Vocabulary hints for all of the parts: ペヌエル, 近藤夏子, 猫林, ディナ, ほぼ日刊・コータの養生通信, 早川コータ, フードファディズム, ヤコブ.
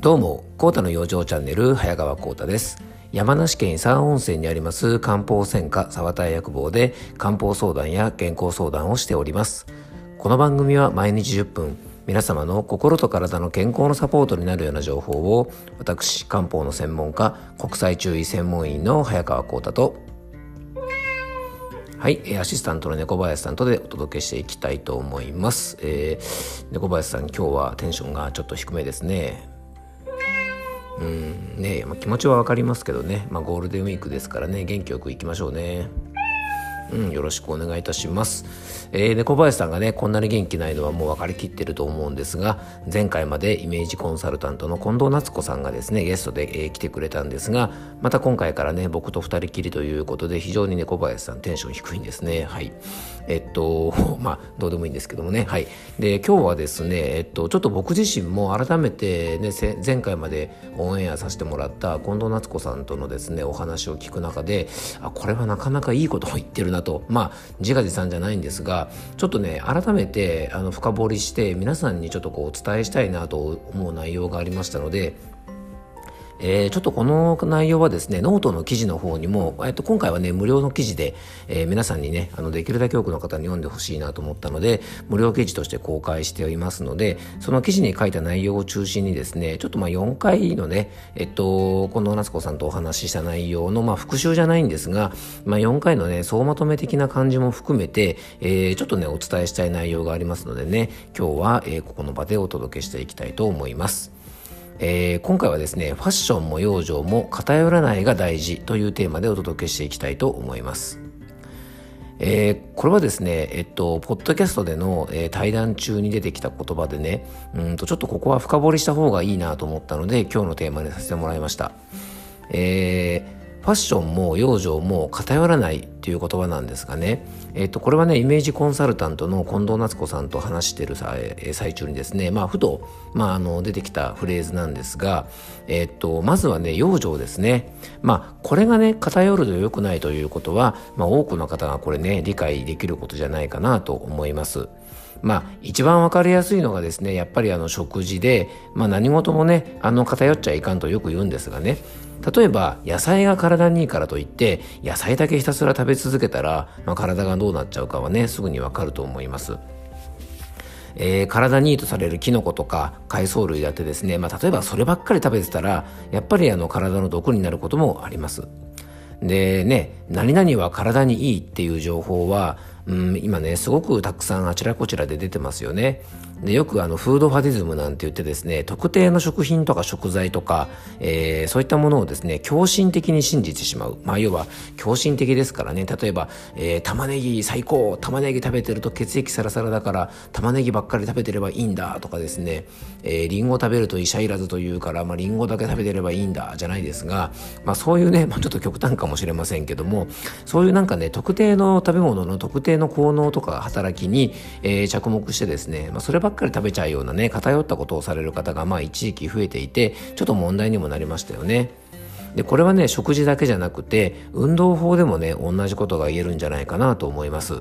どうも、コータの養生チャンネル、早川コータです。山梨県山温泉にあります漢方専科沢田薬房で漢方相談や健康相談をしております。この番組は毎日10分、皆様の心と体の健康のサポートになるような情報を、私、漢方の専門家、国際中医専門員の早川コータと、はい、アシスタントの猫林さんとでお届けしていきたいと思います。猫林さん、今日はテンションがちょっと低めですね。気持ちはわかりますけどね、ゴールデンウィークですからね、元気よくいきましょうね。よろしくお願いいたします。猫林さんがね、こんなに元気ないのはもう分かりきってると思うんですが、前回までイメージコンサルタントの近藤夏子さんがですね、ゲストで、来てくれたんですが、また今回からね、僕と二人きりということで、非常に猫林さんテンション低いんですね。はい。どうでもいいんですけどもね。はい。で、今日はですね、ちょっと僕自身も改めてね、前回までオンエアさせてもらった近藤夏子さんとのですね、お話を聞く中で、これはなかなかいいことを言ってるなと、自画自賛じゃないんですが、ちょっとね、改めて深掘りして皆さんにちょっとこうお伝えしたいなと思う内容がありましたので、ちょっとこの内容はですね、ノートの記事の方にも、今回はね、無料の記事で、皆さんにね、できるだけ多くの方に読んでほしいなと思ったので、無料記事として公開しておりますので、その記事に書いた内容を中心にですね、ちょっと4回のね、近藤夏子さんとお話しした内容の復習じゃないんですが、4回のね、総まとめ的な感じも含めて、ちょっとね、お伝えしたい内容がありますのでね、今日は、ここの場でお届けしていきたいと思います。今回はですね、ファッションも養生も偏らないが大事というテーマでお届けしていきたいと思います。これはですね、ポッドキャストでの、対談中に出てきた言葉でね、ちょっとここは深掘りした方がいいなと思ったので、今日のテーマにさせてもらいました。ファッションも養生も偏らないという言葉なんですがね、これはね、イメージコンサルタントの近藤夏子さんと話している最中にですね、ふと、出てきたフレーズなんですが、まずはね、養生ですね。これがね、偏ると良くないということは、多くの方がこれね、理解できることじゃないかなと思います。一番わかりやすいのがですね、やっぱり食事で、何事もね、偏っちゃいかんとよく言うんですがね、例えば野菜が体にいいからといって野菜だけひたすら食べ続けたら、体がどうなっちゃうかはね、すぐにわかると思います。体にいいとされるキノコとか海藻類だってですね、例えばそればっかり食べてたら、やっぱり体の毒になることもあります。でね、何々は体にいいっていう情報は、今ね、すごくたくさんあちらこちらで出てますよね。で、よくフードファディズムなんて言ってですね、特定の食品とか食材とか、そういったものをですね、狂信的に信じてしまう。要は狂信的ですからね、例えば、玉ねぎ最高、玉ねぎ食べてると血液サラサラだから玉ねぎばっかり食べてればいいんだとかですね、リンゴ食べると医者いらずというから、リンゴだけ食べてればいいんだじゃないですが、そういうね、ちょっと極端かもしれませんけども、そういうなんかね、特定の食べ物の特定の効能とか働きに、着目してですね、そればっかり食べちゃうようなね、偏ったことをされる方が一時期増えていて、ちょっと問題にもなりましたよね。で、これはね、食事だけじゃなくて運動法でもね、同じことが言えるんじゃないかなと思います。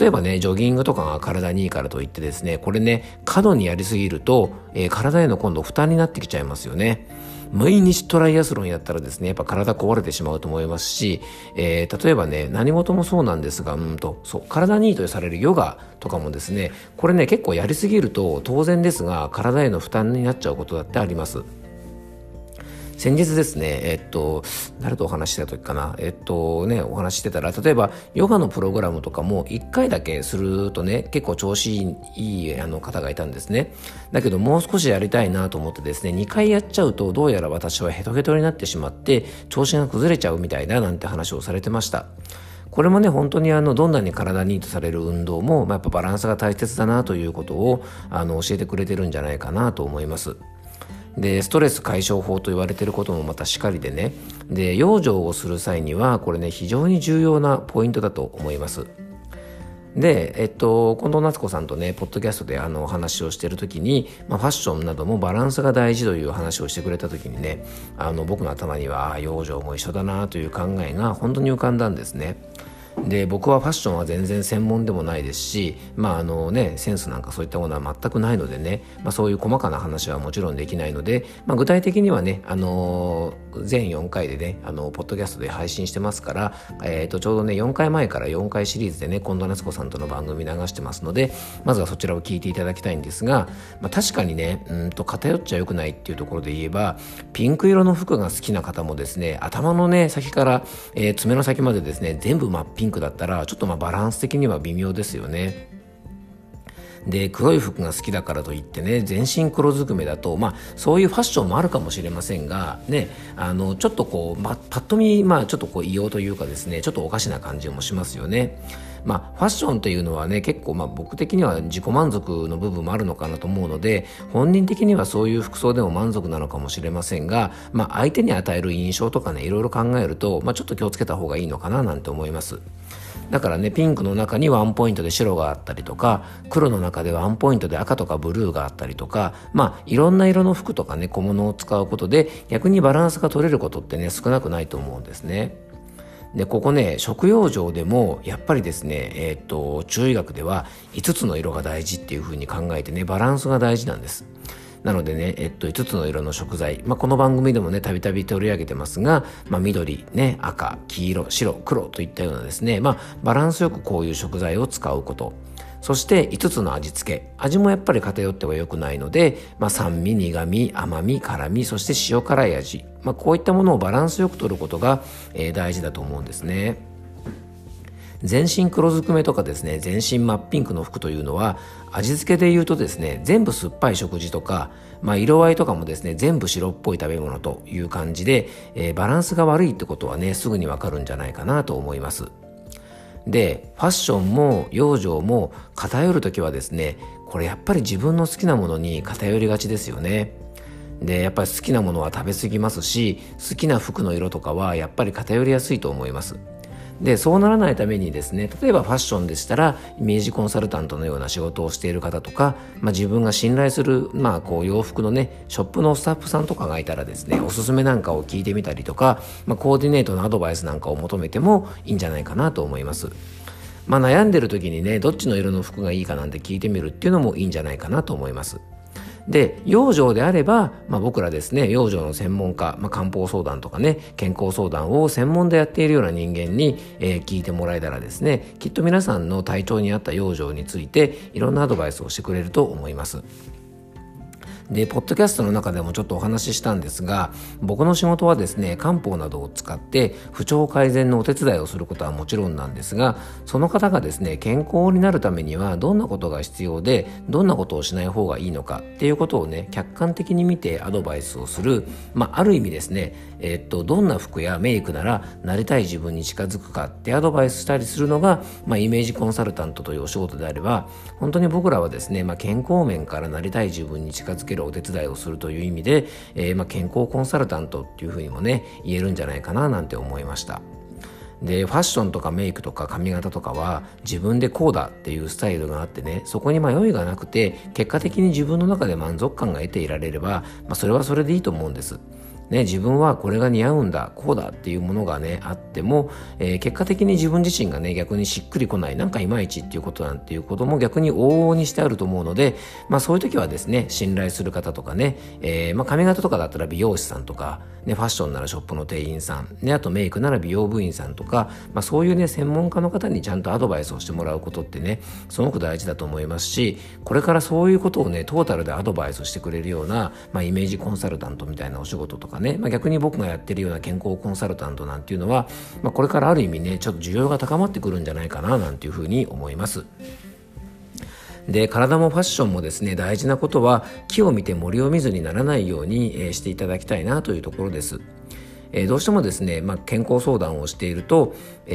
例えばね、ジョギングとかが体にいいからといってですね、これね、過度にやりすぎると、体への今度負担になってきちゃいますよね。毎日トライアスロンやったらですね、やっぱ体壊れてしまうと思いますし、例えばね、何事もそうなんですが、体にいいとされるヨガとかもですね、これね、結構やりすぎると当然ですが、体への負担になっちゃうことだってあります。先日ですね、誰とお話した時かな、お話してたら、例えばヨガのプログラムとかも1回だけするとね、結構調子いい方がいたんですね。だけど、もう少しやりたいなと思ってですね、2回やっちゃうと、どうやら私はヘトヘトになってしまって調子が崩れちゃうみたいだなんて話をされてました。これもね、本当にどんなに体にいいとされる運動も、やっぱバランスが大切だなということを教えてくれてるんじゃないかなと思います。で、ストレス解消法と言われていることもまたしかりでね、で、養生をする際にはこれね、非常に重要なポイントだと思います。で、近藤夏子さんとね、ポッドキャストでお話をしている時に、ファッションなどもバランスが大事という話をしてくれた時にね、僕の頭には養生も一緒だなという考えが本当に浮かんだんですね。で僕はファッションは全然専門でもないですし、センスなんかそういったものは全くないのでね、そういう細かな話はもちろんできないので、具体的にはね、全4回でね、ポッドキャストで配信してますから、ちょうどね4回前から4回シリーズでね近藤夏子さんとの番組流してますので、まずはそちらを聞いていただきたいんですが、確かにね偏っちゃ良くないっていうところで言えば、ピンク色の服が好きな方もですね、頭のね先から、爪の先までですね全部真っピンクだったらちょっとバランス的には微妙ですよね。で黒い服が好きだからといってね全身黒ずくめだと、そういうファッションもあるかもしれませんがね、ちょっとこう、パッと見、ちょっとこう異様というかですね、ちょっとおかしな感じもしますよね。ファッションというのはね結構僕的には自己満足の部分もあるのかなと思うので、本人的にはそういう服装でも満足なのかもしれませんが、相手に与える印象とかねいろいろ考えると、ちょっと気をつけた方がいいのかななんて思います。だからねピンクの中にワンポイントで白があったりとか、黒の中でワンポイントで赤とかブルーがあったりとか、いろんな色の服とかね小物を使うことで逆にバランスが取れることってね少なくないと思うんですね。でここね食用上でもやっぱりですね、中医学では5つの色が大事っていう風に考えてね、バランスが大事なんです。なのでね、5つの色の食材、この番組でもねたびたび取り上げてますが、緑ね、赤、黄色、白、黒といったようなですね、バランスよくこういう食材を使うこと、そして5つの味付け、味もやっぱり偏っては良くないので、酸味、苦味、甘味、辛味、そして塩辛い味、こういったものをバランスよく取ることが、大事だと思うんですね。全身黒ずくめとかですね全身真っピンクの服というのは、味付けで言うとですね全部酸っぱい食事とか、色合いとかもですね全部白っぽい食べ物という感じで、バランスが悪いってことはねすぐにわかるんじゃないかなと思います。でファッションも養生も偏るときはですね、これやっぱり自分の好きなものに偏りがちですよね。でやっぱり好きなものは食べ過ぎますし、好きな服の色とかはやっぱり偏りやすいと思います。でそうならないためにですね、例えばファッションでしたらイメージコンサルタントのような仕事をしている方とか、自分が信頼する、こう洋服のねショップのスタッフさんとかがいたらですね、おすすめなんかを聞いてみたりとか、コーディネートのアドバイスなんかを求めてもいいんじゃないかなと思います。悩んでる時にねどっちの色の服がいいかなんて聞いてみるっていうのもいいんじゃないかなと思います。で養生であれば、僕らですね養生の専門家、漢方相談とかね健康相談を専門でやっているような人間に、聞いてもらえたらですね、きっと皆さんの体調に合った養生についていろんなアドバイスをしてくれると思います。でポッドキャストの中でもちょっとお話ししたんですが、僕の仕事はですね漢方などを使って不調改善のお手伝いをすることはもちろんなんですが、その方がですね健康になるためにはどんなことが必要でどんなことをしない方がいいのかっていうことをね客観的に見てアドバイスをする、ある意味ですね、どんな服やメイクならなりたい自分に近づくかってアドバイスしたりするのが、イメージコンサルタントというお仕事であれば、本当に僕らはですね、健康面からなりたい自分に近づけるお手伝いをするという意味で、健康コンサルタントっていうふうにもね言えるんじゃないかななんて思いました。でファッションとかメイクとか髪型とかは自分でこうだっていうスタイルがあってね、そこに迷いがなくて結果的に自分の中で満足感が得ていられれば、それはそれでいいと思うんですね。自分はこれが似合うんだこうだっていうものがねあっても、結果的に自分自身がね逆にしっくりこない、なんかいまいちっていうことなんていうことも逆に往々にしてあると思うので、そういう時はですね信頼する方とかね、髪型とかだったら美容師さんとか、ね、ファッションならショップの店員さん、あとメイクなら美容部員さんとか、そういうね専門家の方にちゃんとアドバイスをしてもらうことってねすごく大事だと思いますし、これからそういうことをねトータルでアドバイスしてくれるような、イメージコンサルタントみたいなお仕事とかね、逆に僕がやってるような健康コンサルタントなんていうのは、これからある意味ねちょっと需要が高まってくるんじゃないかななんていうふうに思います。で体もファッションもですね大事なことは木を見て森を見ずにならないようにしていただきたいなというところです。どうしてもですね、健康相談をしていると、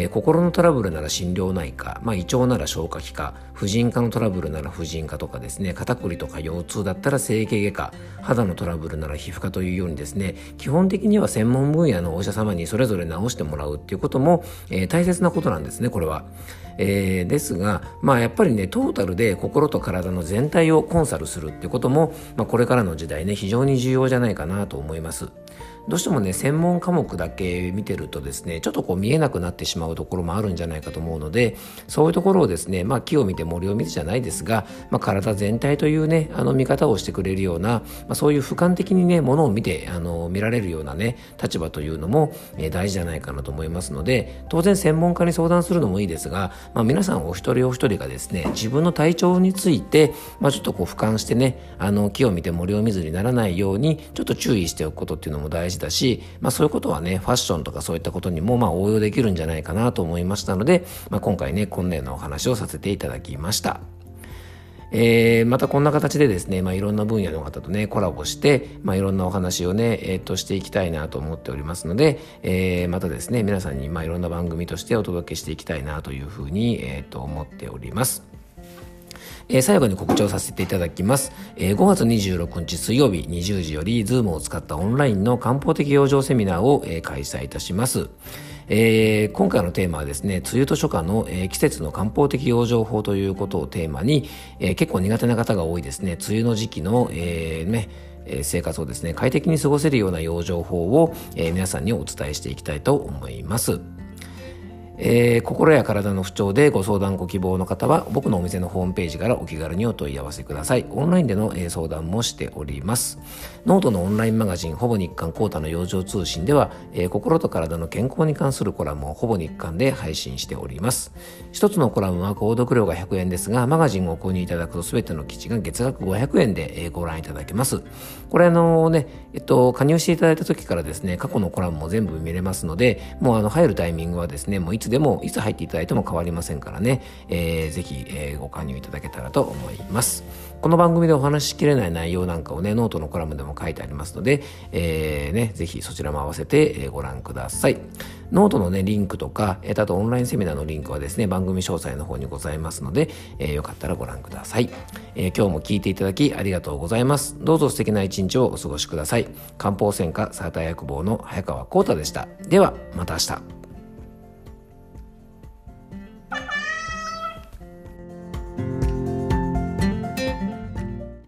心のトラブルなら心療内科、胃腸なら消化器科、婦人科のトラブルなら婦人科とかですね、肩こりとか腰痛だったら整形外科、肌のトラブルなら皮膚科というようにですね、基本的には専門分野のお医者様にそれぞれ治してもらうっていうことも、大切なことなんですね、これは。ですが、やっぱりねトータルで心と体の全体をコンサルするってことも、これからの時代ね非常に重要じゃないかなと思います。どうしてもね専門家科目だけ見てるとですね、ちょっとこう見えなくなってしまうところもあるんじゃないかと思うので、そういうところをですね、木を見て森を見てじゃないですが、体全体というね、見方をしてくれるような、そういう俯瞰的にね、ものを見て見られるようなね、立場というのも、大事じゃないかなと思いますので、当然専門家に相談するのもいいですが、皆さんお一人お一人がですね、自分の体調について、ちょっとこう俯瞰してね、木を見て森を見ずにならないようにちょっと注意しておくことっていうのも大事だし、そういうことはね、ファッションとかそういったことにも応用できるんじゃないかなと思いましたので、今回ね、こんなようなお話をさせていただきました。またこんな形でですね、いろんな分野の方とねコラボして、いろんなお話をね、していきたいなと思っておりますので、またですね、皆さんにいろんな番組としてお届けしていきたいなというふうに、思っております。最後に告知をさせていただきます。5月26日水曜日20時より Zoom を使ったオンラインの漢方的養生セミナーを、開催いたします。今回のテーマはですね、梅雨と初夏の、季節の漢方的養生法ということをテーマに、結構苦手な方が多いですね、梅雨の時期の、生活をですね、快適に過ごせるような養生法を、皆さんにお伝えしていきたいと思います。心や体の不調でご相談ご希望の方は、僕のお店のホームページからお気軽にお問い合わせください。オンラインでの、相談もしております。ノートのオンラインマガジンほぼ日刊コータの養生通信では、心と体の健康に関するコラムをほぼ日刊で配信しております。一つのコラムは購読料が100円ですが、マガジンを購入いただくと全ての記事が月額500円で、ご覧いただけます。これ加入していただいた時からですね、過去のコラムも全部見れますので、もう入るタイミングはですね、もういつ入っていただいても変わりませんからね、ぜひ、ご加入いただけたらと思います。この番組でお話しきれない内容なんかをね、ノートのコラムでも書いてありますので、ぜひそちらも合わせてご覧ください。ノートのね、リンクとか、あとオンラインセミナーのリンクはですね、番組詳細の方にございますので、よかったらご覧ください。今日も聞いていただきありがとうございます。どうぞ素敵な一日をお過ごしください。漢方専科サーター薬房の早川浩太でした。ではまた明日。